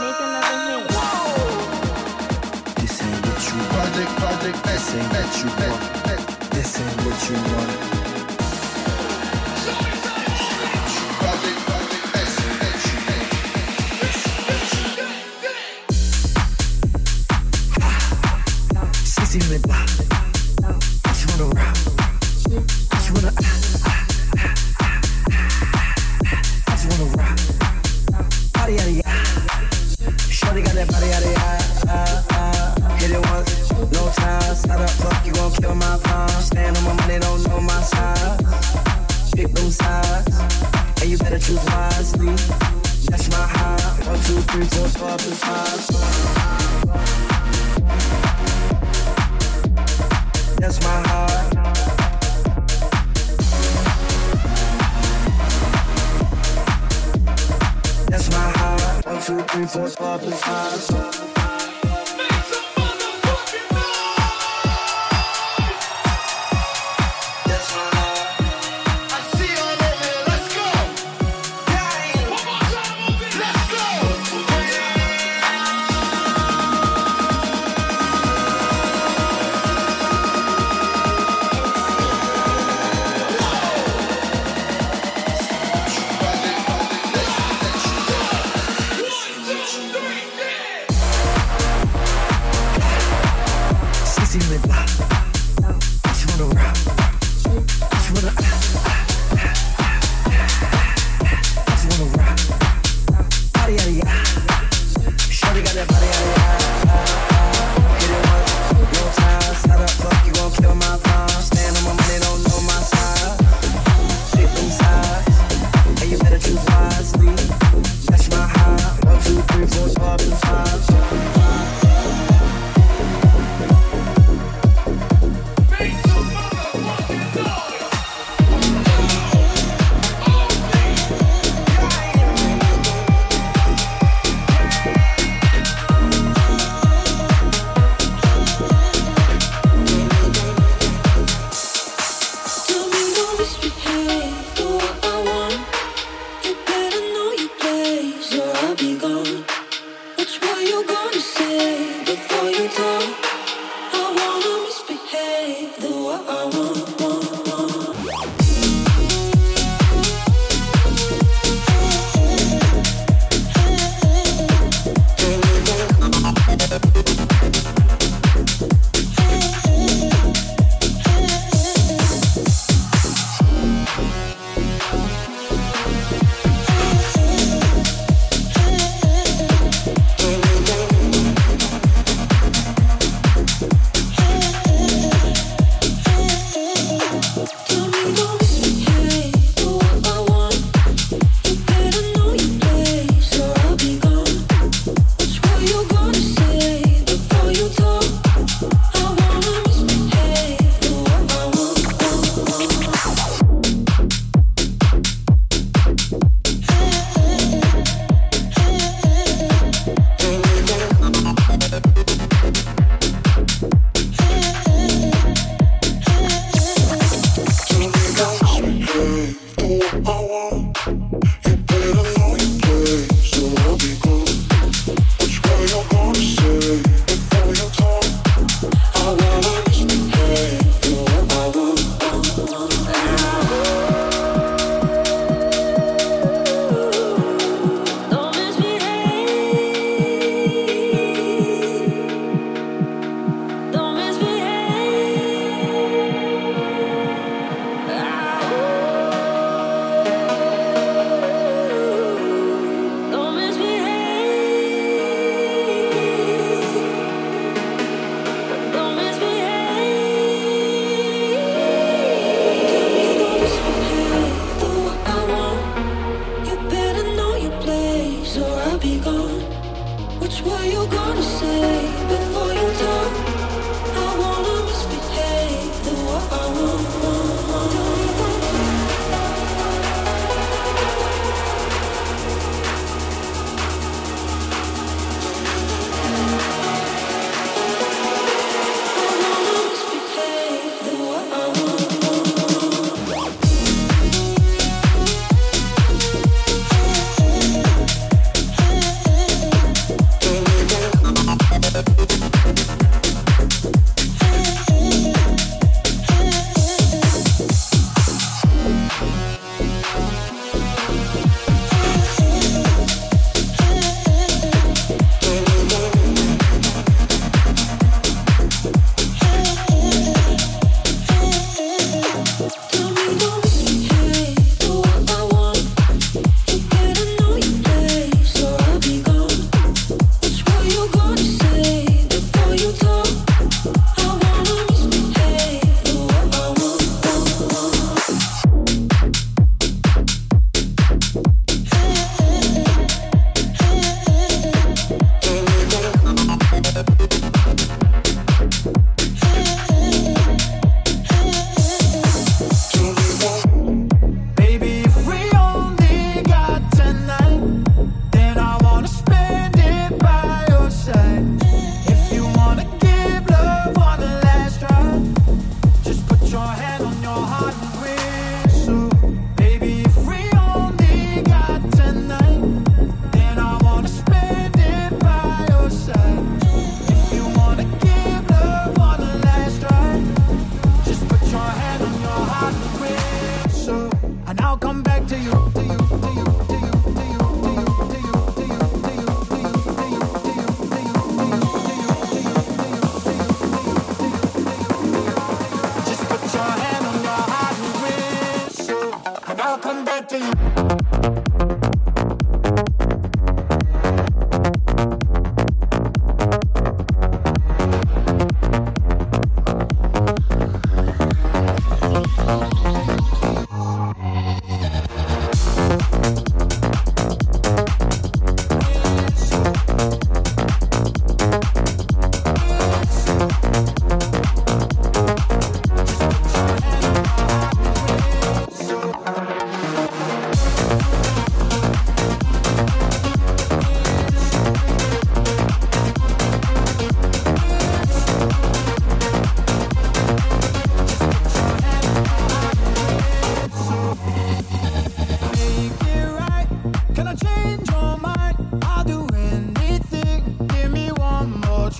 Make another hit. Whoa. This ain't what you want. Project, this ain't what you want. This ain't what you want. Project.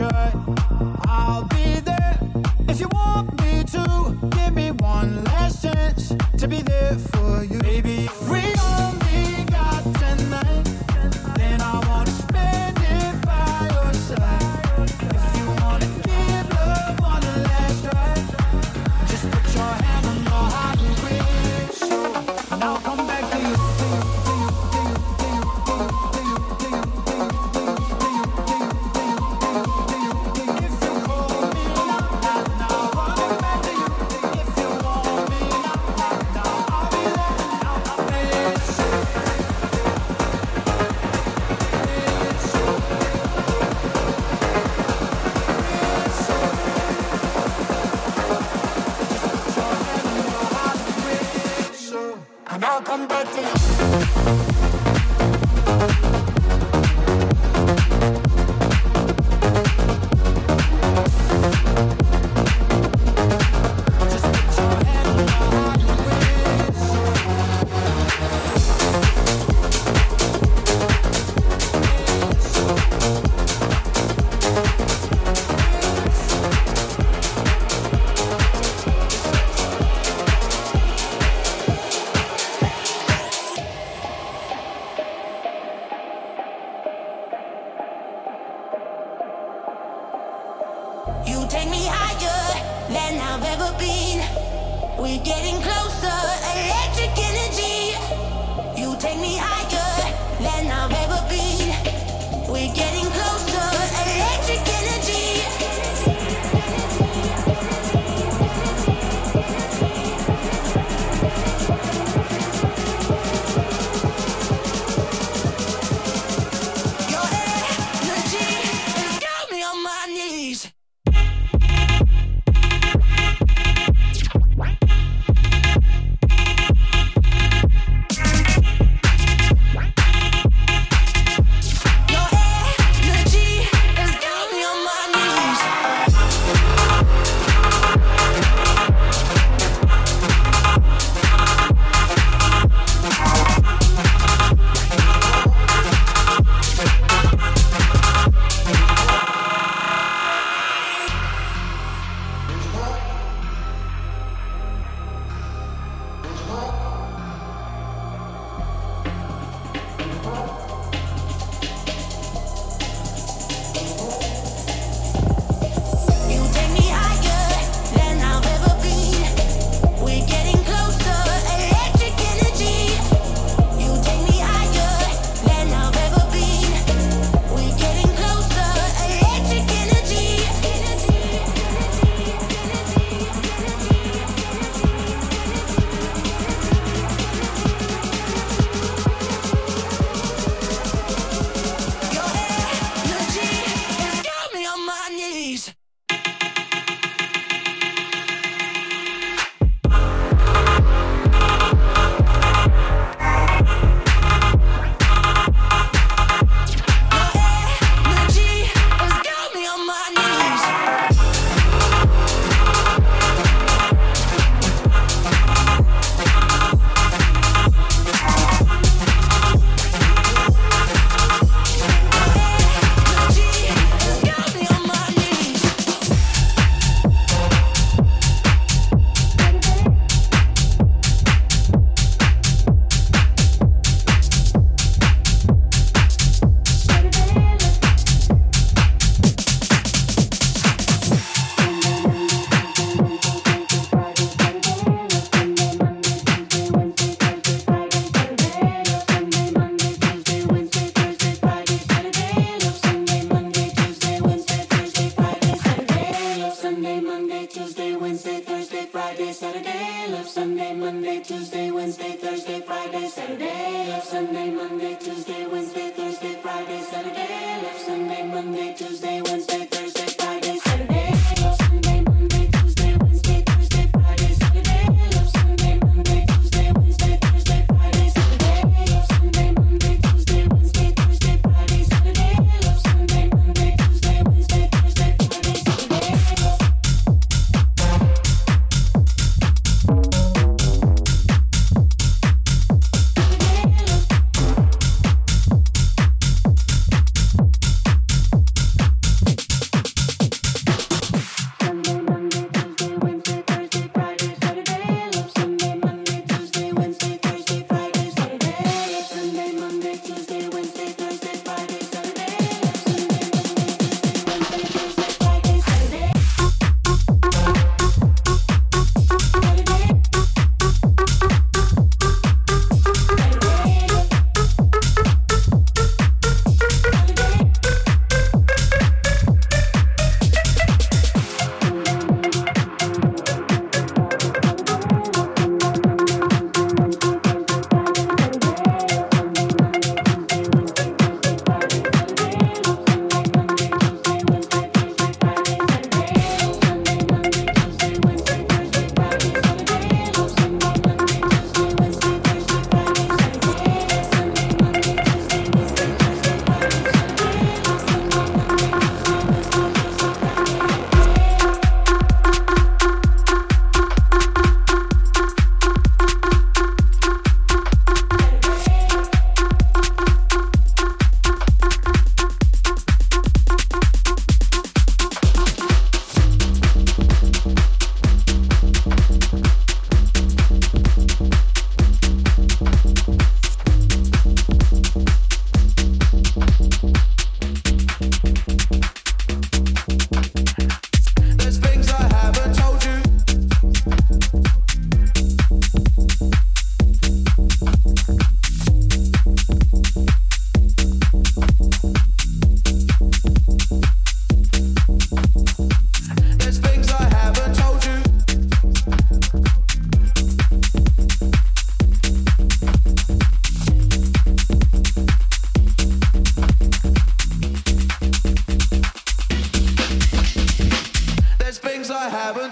try. I'll be there if you want me to. Give me one last chance to be there for you. Baby, if we only got tonight, then I wanna spend it by your side. If you wanna give love one last try, just put your hand on your heart and wait. So now come back to you.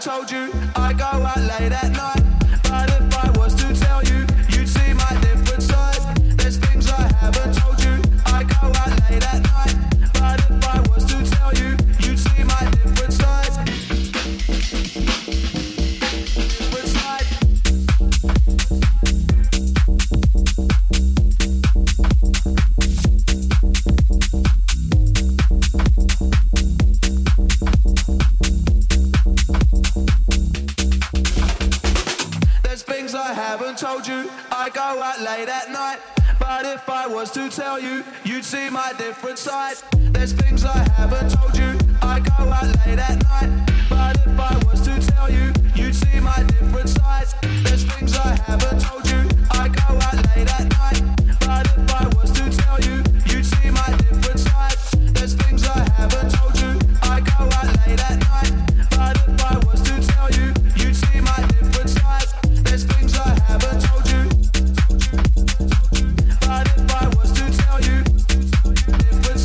told you I go out late at night. But if I was to tell you, you'd see my different side. There's things I haven't told you. I go out late at night. But if I was to tell you, you'd see my different side. Different side. Told you I go out late at night, but if I was to tell you, you'd see my different side. There's things I haven't told you. I go out late at night, but if I was to tell you, you'd see my different side. There's things I haven't told you. I go out late at night, but if I was to tell you, you'd see my different side. There's things I haven't told you. I go out late at night, but if I was to tell you, you'd see my different side. There's things I haven't told you, but if I was to tell you, different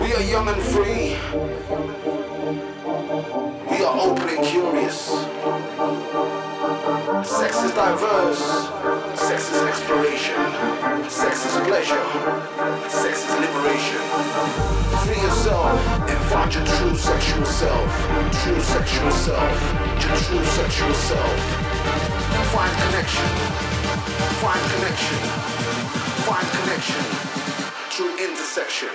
We are young and free. We are open and curious. Sex is diverse. Sex is exploration. Sex is pleasure. Sex is liberation. Free yourself and find your true sexual self. True sexual self. Your true sexual self. Find connection. Find connection. Find connection. True intersection.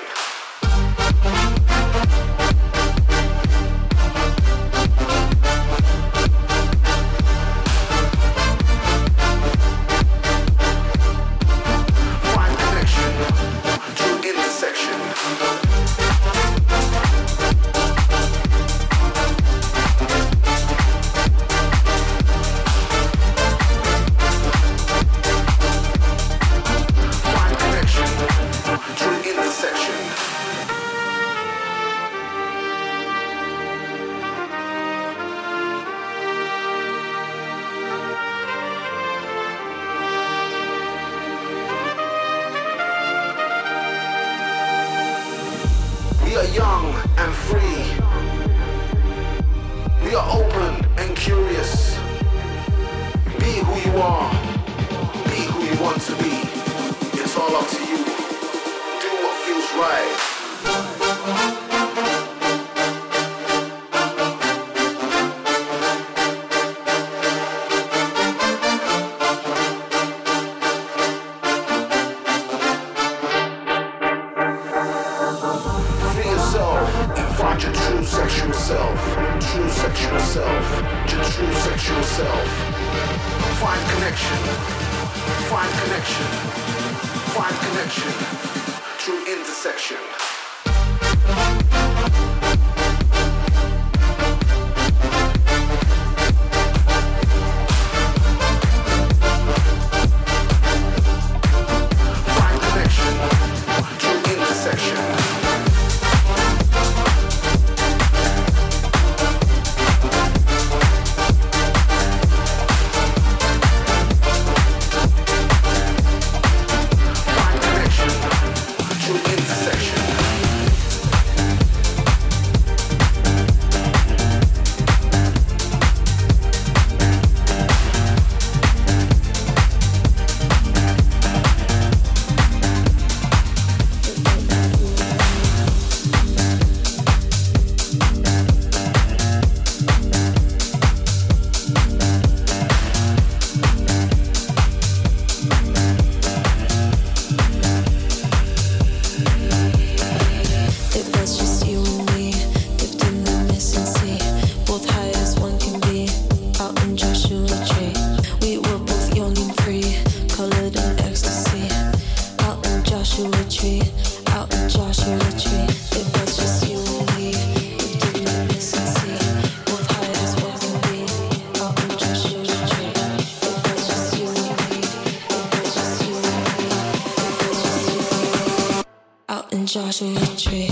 Tree.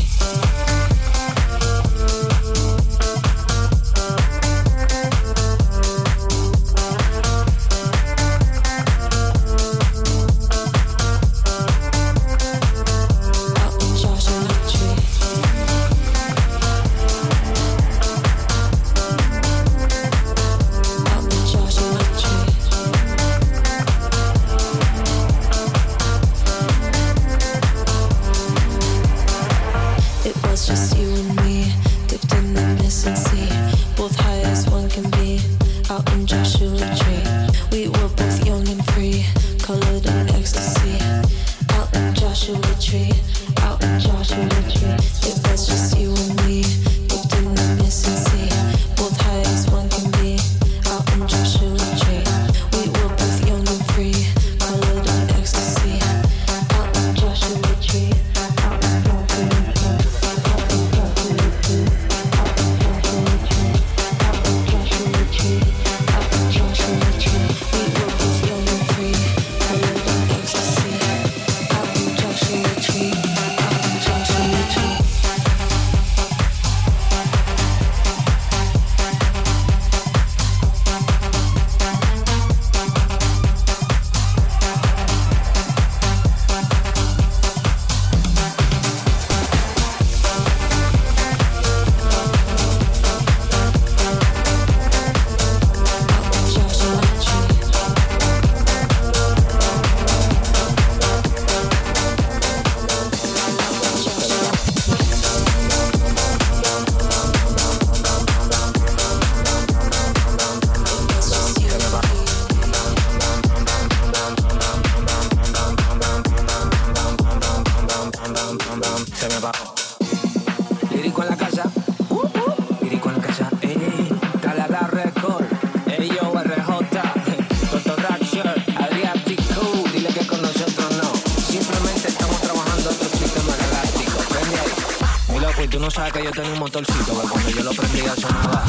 Y tú no sabes que yo tenía un motorcito que cuando yo lo prendía sonaba.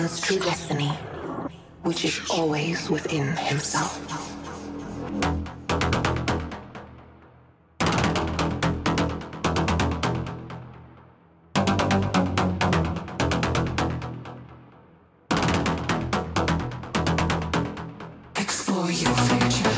man's true destiny, which is always within himself. Explore your future.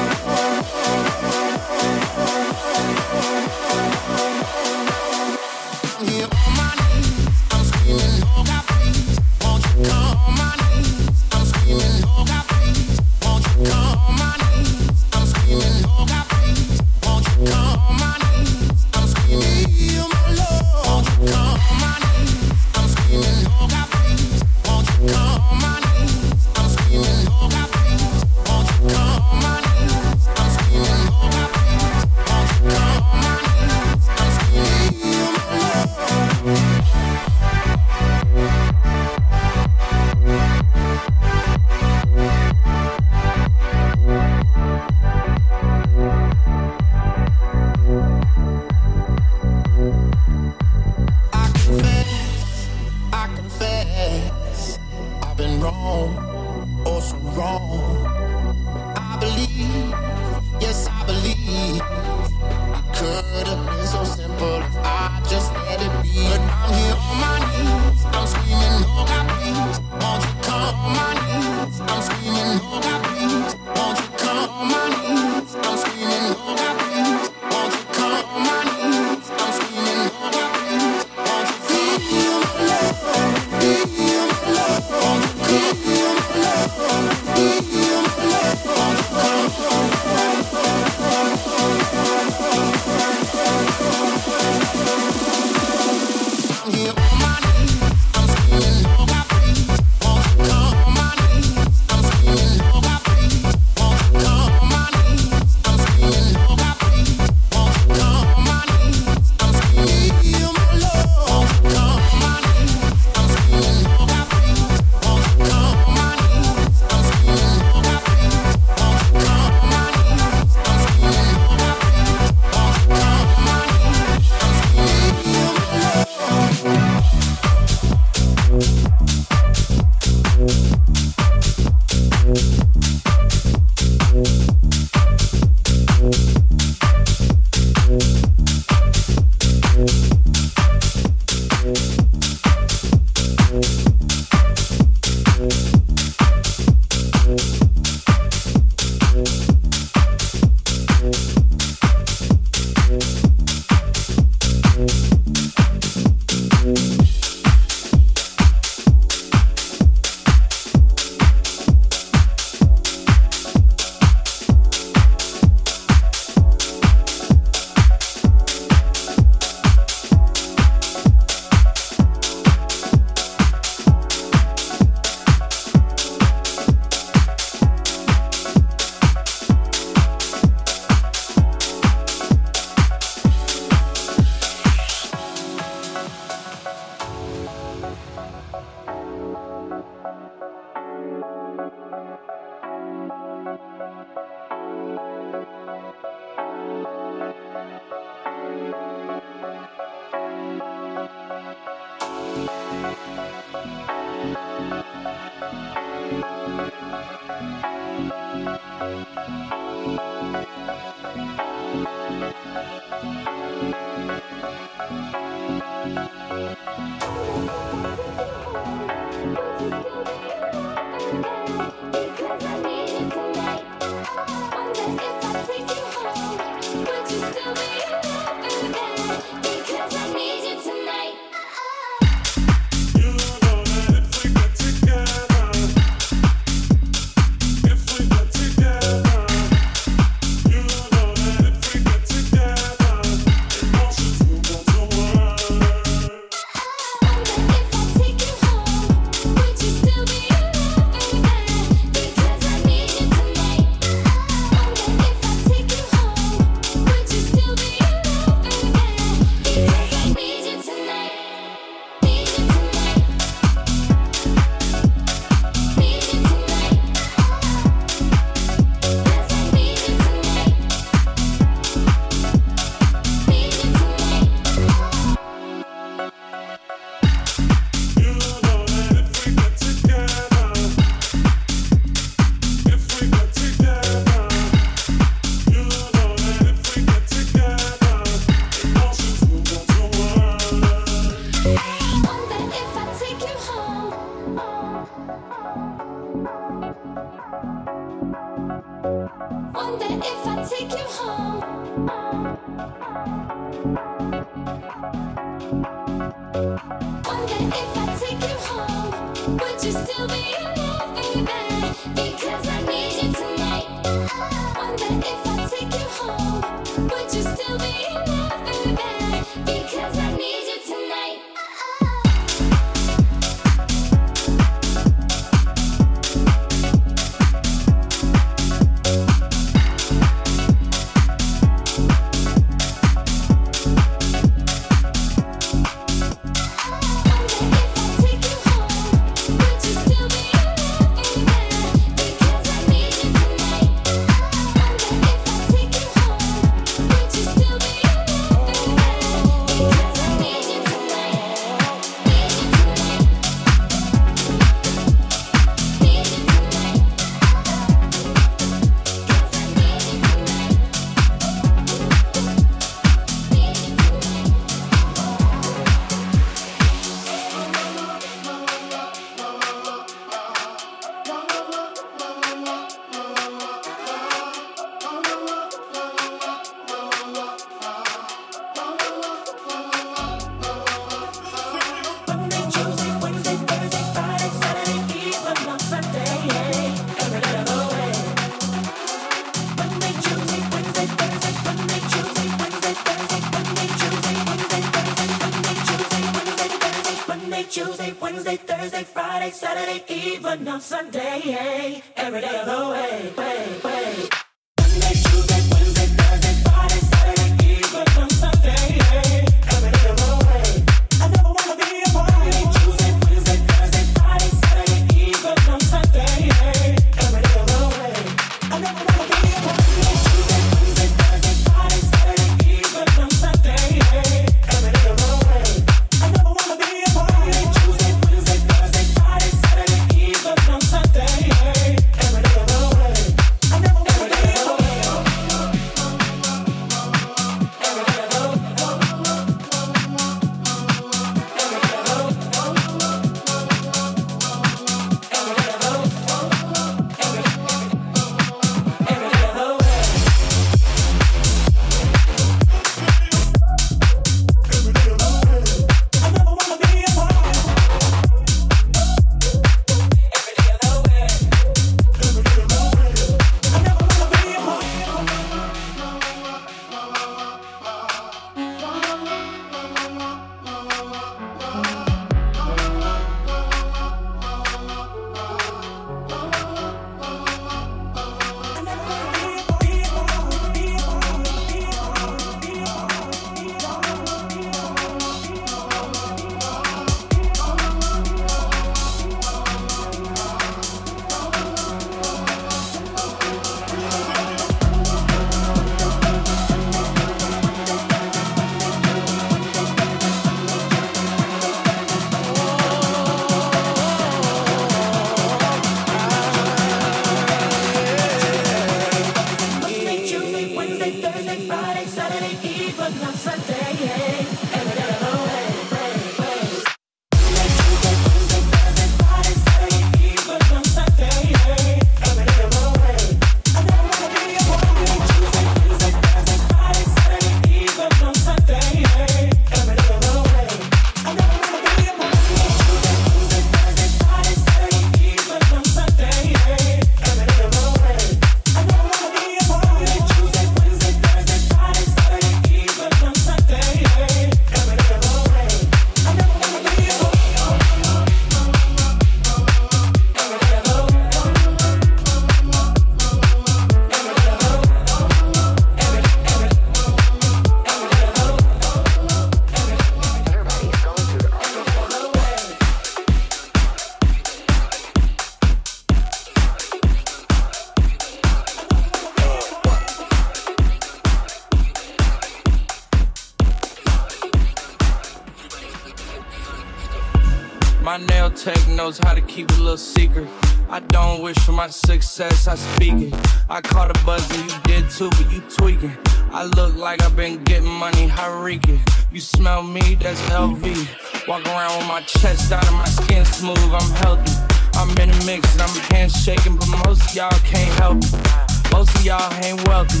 Knows how to keep a little secret. I don't wish for my success, I speak it. I caught a buzz and you did too, but you tweaking. I look like I've been getting money, I reek it. You smell me, that's LV. Walk around with my chest out and my skin smooth, I'm healthy. I'm in a mix and I'm handshaking, but most of y'all can't help it. Most of y'all ain't wealthy.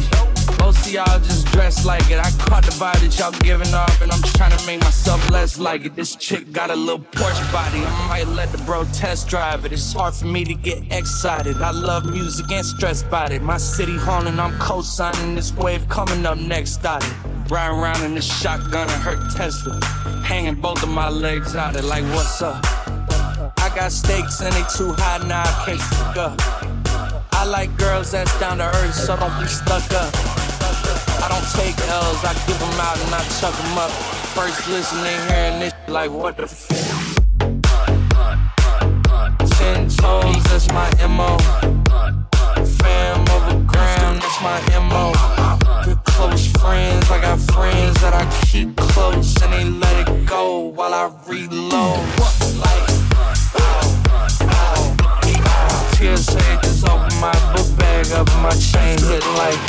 Most of y'all just dress like it. I caught the vibe that y'all giving off, and I'm just trying to make myself less like it. This chick got a little Porsche body. I might let the bro test drive it. It's hard for me to get excited. I love music and stressed by it. My city haunting, I'm co-signing this wave coming up next. Started riding around in the shotgun and her Tesla, hanging both of my legs out it like what's up. I got stakes and they too high now I can't stick up. I like girls that's down to earth, so don't be stuck up. I don't take L's, I give them out and I chuck them up. First listening, hearing this like what the fuck. 10 toes, that's my M.O. Fam over ground, that's my M.O. Good close friends, I got friends that I keep close, and they let it go while I reload. What's like? TSA just opened my book bag up, my chain hit like.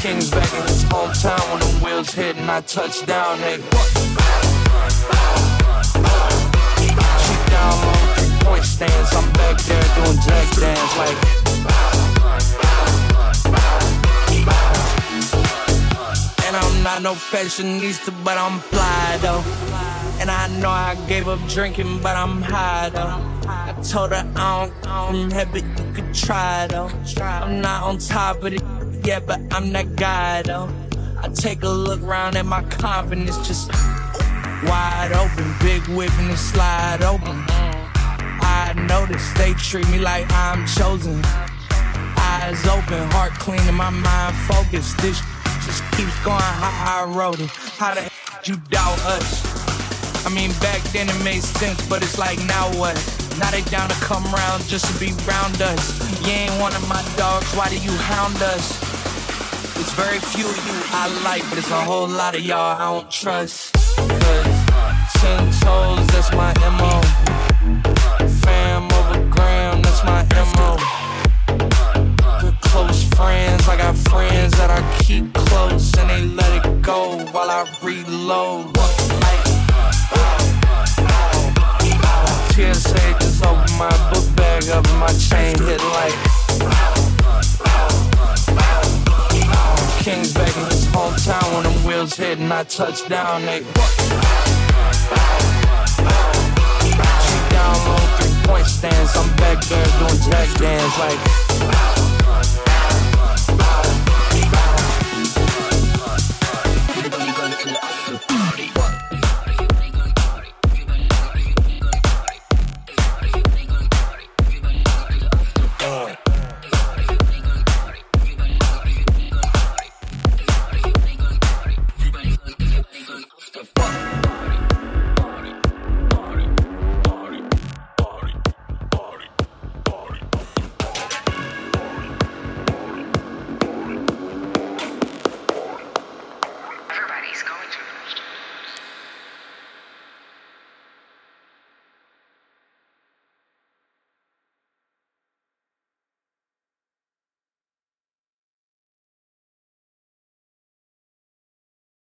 King's back in his hometown when the wheels hit and I touch down, they check down on 3-point stands. I'm back there doing jack dance like. And I'm not no fashionista, but I'm fly though. And I know I gave up drinking, but I'm high though. I told her I don't have it, you could try though. I'm not on top of it yet, but I'm that guy though. I take a look round at my confidence, just wide open, big whip and it slide open. I notice they treat me like I'm chosen. Eyes open, heart clean and my mind focused. This just keeps going how I wrote it. How the hell did you doubt us? I mean back then it made sense, but it's like now what? Now they down to come round just to be round us. You ain't one of my dogs, why do you hound us? It's very few of you I like, but it's a whole lot of y'all I don't trust. 10 toes, that's my M.O. Fam over gram, that's my M.O. Good close friends, I got friends that I keep close, and they let it go while I reload. TSA just opened my book bag up and my chain hit like. King's back in his hometown when them wheels hit and I touch down, they she down low 3-point stands, I'm back there doing jack dance like.